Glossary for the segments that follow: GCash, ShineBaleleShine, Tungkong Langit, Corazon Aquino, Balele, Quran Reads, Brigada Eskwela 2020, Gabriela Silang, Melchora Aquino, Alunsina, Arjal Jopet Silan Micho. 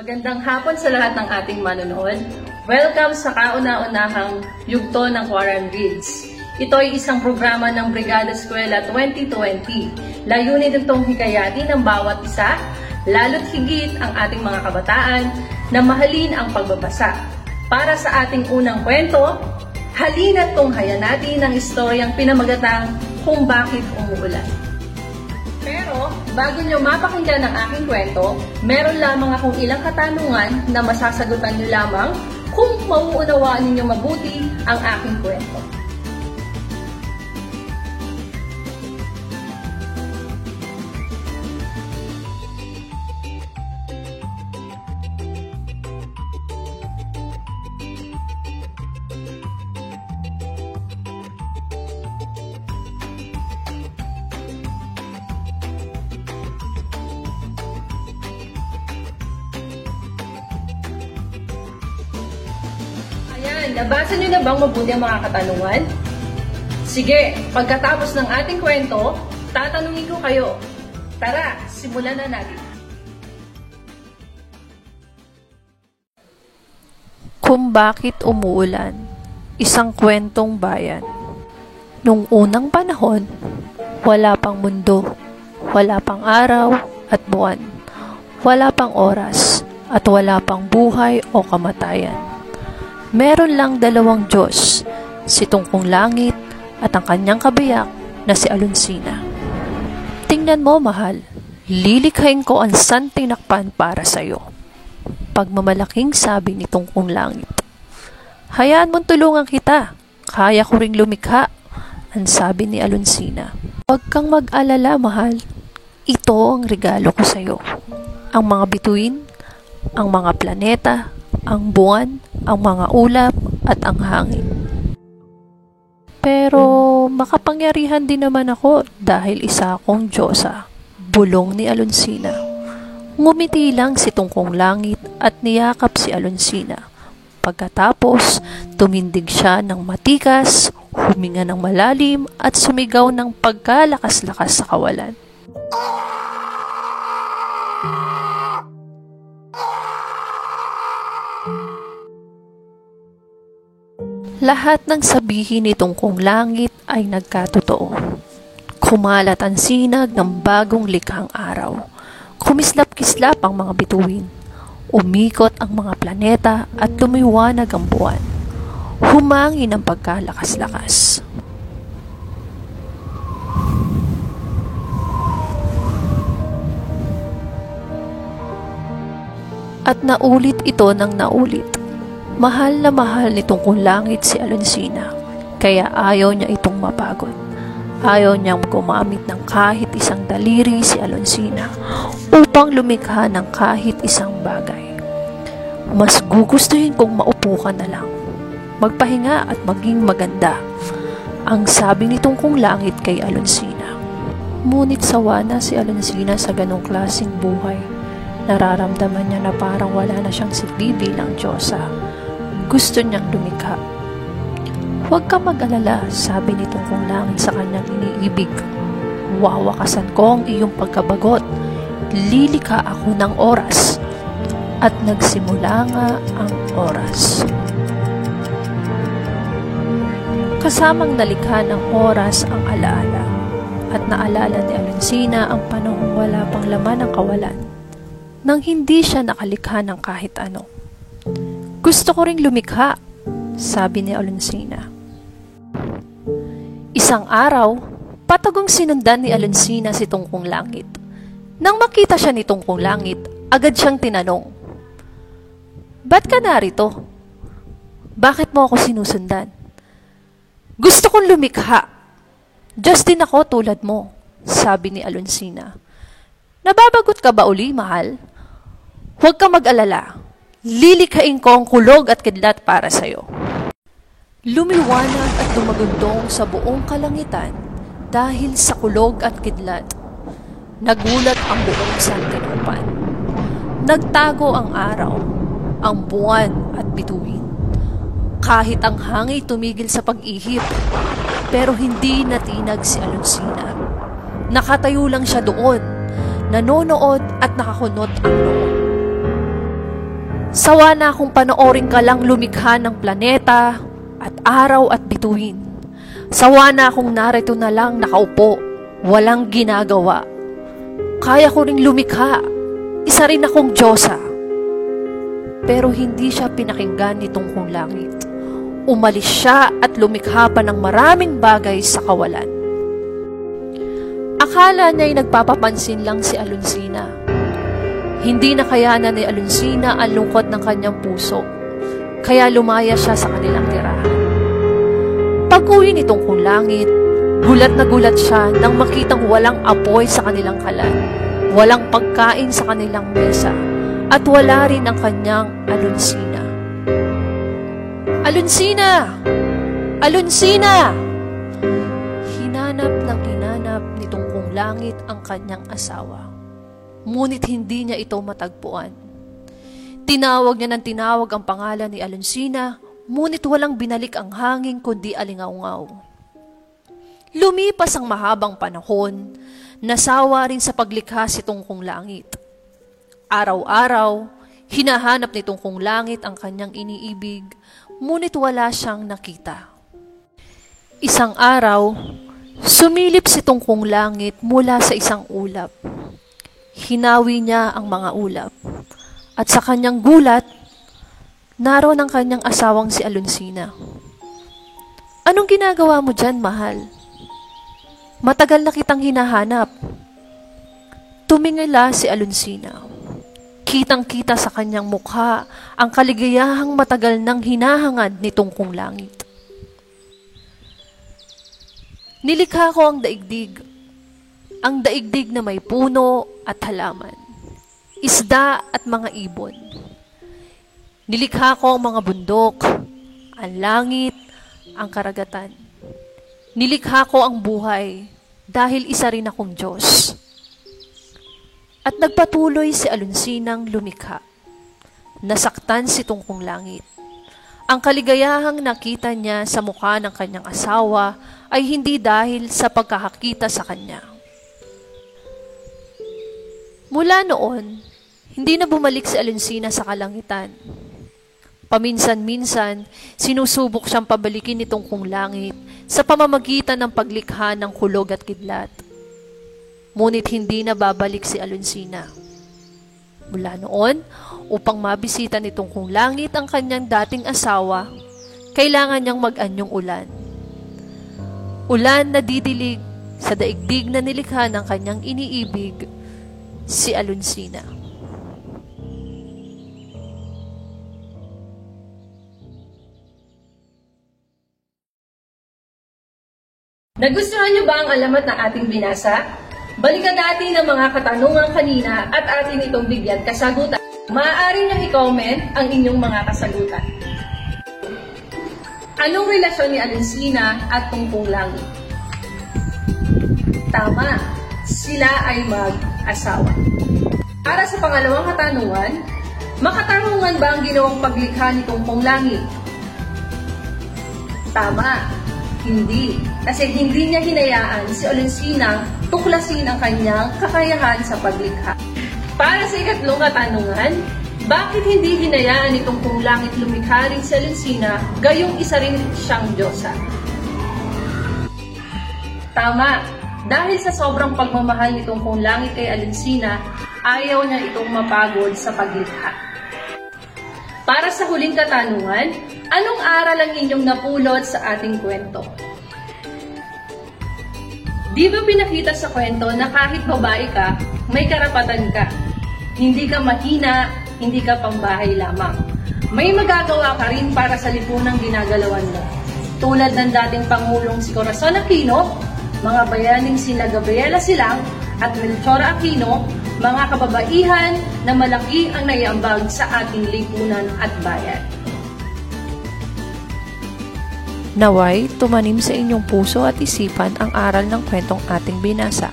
Magandang hapon sa lahat ng ating manonood. Welcome sa kauna-unahang yugto ng Quran Reads. Ito ay isang programa ng Brigada Eskwela 2020. Layunin itong hikayatin ng bawat isa, lalo't higit ang ating mga kabataan na mahalin ang pagbabasa. Para sa ating unang kwento, halina't tunghayan natin ang istoryang pinamagatang kung bakit umuulan. Pero, bago nyo mapakinggan ang aking kwento, meron lamang akong ilang katanungan na masasagutan nyo lamang kung mauunawaan ninyo mabuti ang aking kwento. Nabasa nyo na bang mabuti ang mga katanungan? Sige, pagkatapos ng ating kwento, tatanungin ko kayo. Tara, simulan na natin. Kung bakit umuulan, isang kwentong bayan. Nung unang panahon, wala pang mundo, wala pang araw at buwan, wala pang oras, at wala pang buhay o kamatayan. Meron lang dalawang Diyos, si Tungkong Langit at ang kanyang kabiyak na si Alunsina. Tingnan mo, mahal, lilikhain ko ang san tinakpan para sa'yo. Pagmamalaking sabi ni Tungkong Langit. Hayaan mong tulungan kita, kaya ko ring lumikha, ang sabi ni Alunsina. Huwag kang mag-alala, mahal, ito ang regalo ko sa'yo. Ang mga bituin, ang mga planeta, ang buwan, ang mga ulap at ang hangin. Pero makapangyarihan din naman ako dahil isa akong Diyosa, bulong ni Alunsina. Ngumiti lang si Tungkong Langit at niyakap si Alunsina. Pagkatapos, tumindig siya ng matikas, huminga ng malalim at sumigaw ng pagkalakas-lakas sa kawalan. Lahat ng sabihin ni Tungkong Langit ay nagkatotoo. Kumalat ang sinag ng bagong likhang araw. Kumislap-kislap ang mga bituin. Umikot ang mga planeta at lumiwanag ang buwan. Humangin ang pagkalakas-lakas. At naulit ito ng naulit. Mahal na mahal ni Tungkong Langit si Alunsina, kaya ayaw niya itong mapagod. Ayaw niyang gumamit ng kahit isang daliri si Alunsina upang lumikha ng kahit isang bagay. Mas gugustuhin kong maupo ka na lang, magpahinga at maging maganda, ang sabi ni Tungkong Langit kay Alunsina. Ngunit sawa na si Alunsina sa ganong klaseng buhay. Nararamdaman niya na parang wala na siyang silbi bilang Diyosa. Gusto niyang lumikha. Huwag ka mag-alala, sabi ni Tungkong Langit sa kanyang iniibig. Wawakasan ko ang iyong pagkabagot. Lilikha ako ng oras. At nagsimula nga ang oras. Kasamang nalikha ng oras ang alaala. At naalala ni Alunsina ang panahong wala pang laman ng kawalan. Nang hindi siya nakalikha ng kahit ano. Gusto ko ring lumikha, sabi ni Alunsina. Isang araw, patagong sinundan ni Alunsina si Tungkong Langit. Nang makita siya ni Tungkong Langit, agad siyang tinanong, "Ba't ka narito? Bakit mo ako sinusundan?" "Gusto kong lumikha. Diyos din ako tulad mo," sabi ni Alunsina. "Nababagot ka ba uli, mahal? Huwag kang mag-alala. Lilikhain ko ang kulog at kidlat para sa'yo." Lumiwanag at dumagundong sa buong kalangitan dahil sa kulog at kidlat. Nagulat ang buong sangkanupan. Nagtago ang araw, ang buwan at bituin. Kahit ang hangin tumigil sa pag-ihip, pero hindi natinag si Alunsina. Nakatayo lang siya doon, nanonood at nakakunot ang loob. Sawa na akong panoorin ka lang lumikha ng planeta at araw at bituin. Sawa na akong narito na lang nakaupo, walang ginagawa. Kaya ko rin lumikha, isa rin akong Diyosa. Pero hindi siya pinakinggan ni Tungkong Langit. Umalis siya at lumikha pa ng maraming bagay sa kawalan. Akala niya'y nagpapapansin lang si Alunsina. Hindi nakayanan ni Alunsina ang lungkot ng kanyang puso, kaya lumaya siya sa kanilang tirahan. Pag-uwi ni Tungkong Langit, gulat na gulat siya nang makitang walang apoy sa kanilang kalan, walang pagkain sa kanilang mesa, at wala rin ang kanyang Alunsina. Alunsina! Alunsina! Hinanap ng hinanap ni Tungkong Langit ang kanyang asawa. Ngunit hindi niya ito matagpuan. Tinawag niya ng tinawag ang pangalan ni Alunsina, ngunit walang binalik ang hangin kundi alingaungaw. Lumipas ang mahabang panahon, nasawa rin sa paglikha si Tungkong Langit. Araw-araw, hinahanap ni Tungkong Langit ang kanyang iniibig, ngunit wala siyang nakita. Isang araw, sumilip si Tungkong Langit mula sa isang ulap. Hinawi niya ang mga ulap. At sa kanyang gulat, naroon ang kanyang asawang si Alunsina. Anong ginagawa mo dyan, mahal? Matagal na kitang hinahanap. Tumingala si Alunsina. Kitang-kita sa kanyang mukha ang kaligayahang matagal nang hinahangad ni Tungkong Langit. Nilikha ko ang daigdig na may puno at halaman, isda at mga ibon. Nilikha ko ang mga bundok, ang langit, ang karagatan. Nilikha ko ang buhay dahil isa rin akong Diyos. At nagpatuloy si Alunsinang lumikha. Nasaktan si Tungkong Langit. Ang kaligayahang nakita niya sa mukha ng kanyang asawa ay hindi dahil sa pagkakakita sa kanya. Mula noon, hindi na bumalik si Alunsina sa kalangitan. Paminsan-minsan, sinusubok siyang pabalikin ni Tungkong Langit sa pamamagitan ng paglikha ng kulog at kidlat. Ngunit hindi na babalik si Alunsina. Mula noon, upang mabisita ni Tungkong Langit ang kanyang dating asawa, kailangan niyang mag-anyong ulan. Ulan na didilig sa daigdig na nilikha ng kanyang iniibig, si Alunsina. Nagustuhan niyo ba ang alamat na ating binasa? Balikan natin ang mga katanungan kanina at atin itong bigyan kasagutan. Maaari niyong i-comment ang inyong mga kasagutan. Anong relasyon ni Alunsina at Tungkong Langit? Tama, sila ay mag-asawa. Para sa pangalawang katanungan, makatarungan ba ang ginawang paglikha ni Tungkong Langit? Tama, hindi. Kasi hindi niya hinayaan si Alunsina tuklasin ang kanyang kakayahan sa paglikha. Para sa ikatlong katanungan, bakit hindi hinayaan ni Tungkong Langit lumikha rin si Alunsina gayong isa rin siyang Diyosa? Tama. Dahil sa sobrang pagmamahal ni Tungkong Langit kay Alunsina, ayaw niya itong mapagod sa paglikha. Para sa huling katanungan, anong aral ang inyong napulot sa ating kwento? Di ba pinakita sa kwento na kahit babae ka, may karapatan ka? Hindi ka mahina, hindi ka pambahay lamang. May magagawa ka rin para sa lipunang ginagalawan mo. Tulad ng dating Pangulong si Corazon Aquino, mga bayaning sila Gabriela Silang at Melchora Aquino, mga kababaihan na malaki ang naiambag sa ating lipunan at bayan. Naway, tumanim sa inyong puso at isipan ang aral ng kwentong ating binasa.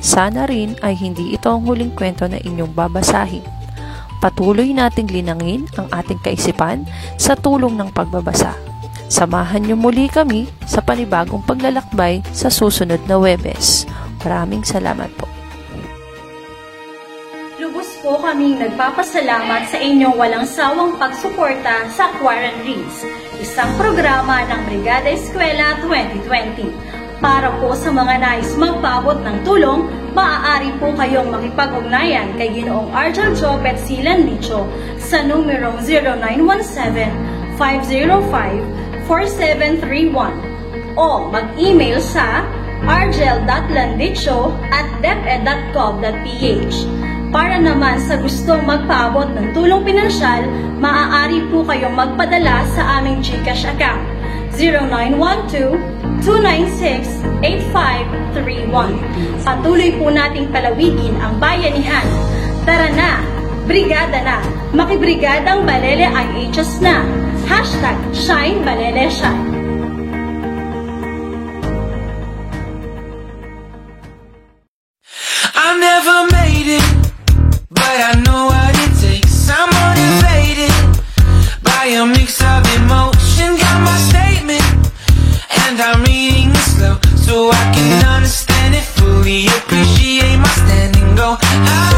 Sana rin ay hindi ito ang huling kwento na inyong babasahin. Patuloy nating linangin ang ating kaisipan sa tulong ng pagbabasa. Samahan niyo muli kami sa panibagong paglalakbay sa susunod na Huwebes. Maraming salamat po. Lubos po kaming nagpapasalamat sa inyong walang sawang pagsuporta sa Quran Reads, isang programa ng Brigada Eskwela 2020. Para po sa mga nais magpaabot ng tulong, maaari po kayong makipag-ugnayan kay Ginoong Arjal Jopet Silan Micho sa numerong 0917-505-4731 o mag-email sa argel.landicho@deped.gov.ph. Para naman sa gustong magpaabot ng tulong pinansyal, maaari po kayong magpadala sa aming GCash account 0912-296-8531. Patuloy po nating palawigin ang bayanihan. Tara na! Brigada na! Makibrigadang Balele IHS na! #ShineBaleleShine. I never made it, but I know what it takes. I'm motivated by a mix of emotion. Got my statement, and I'm reading it slow, so I can understand it fully. Appreciate my standing, go high.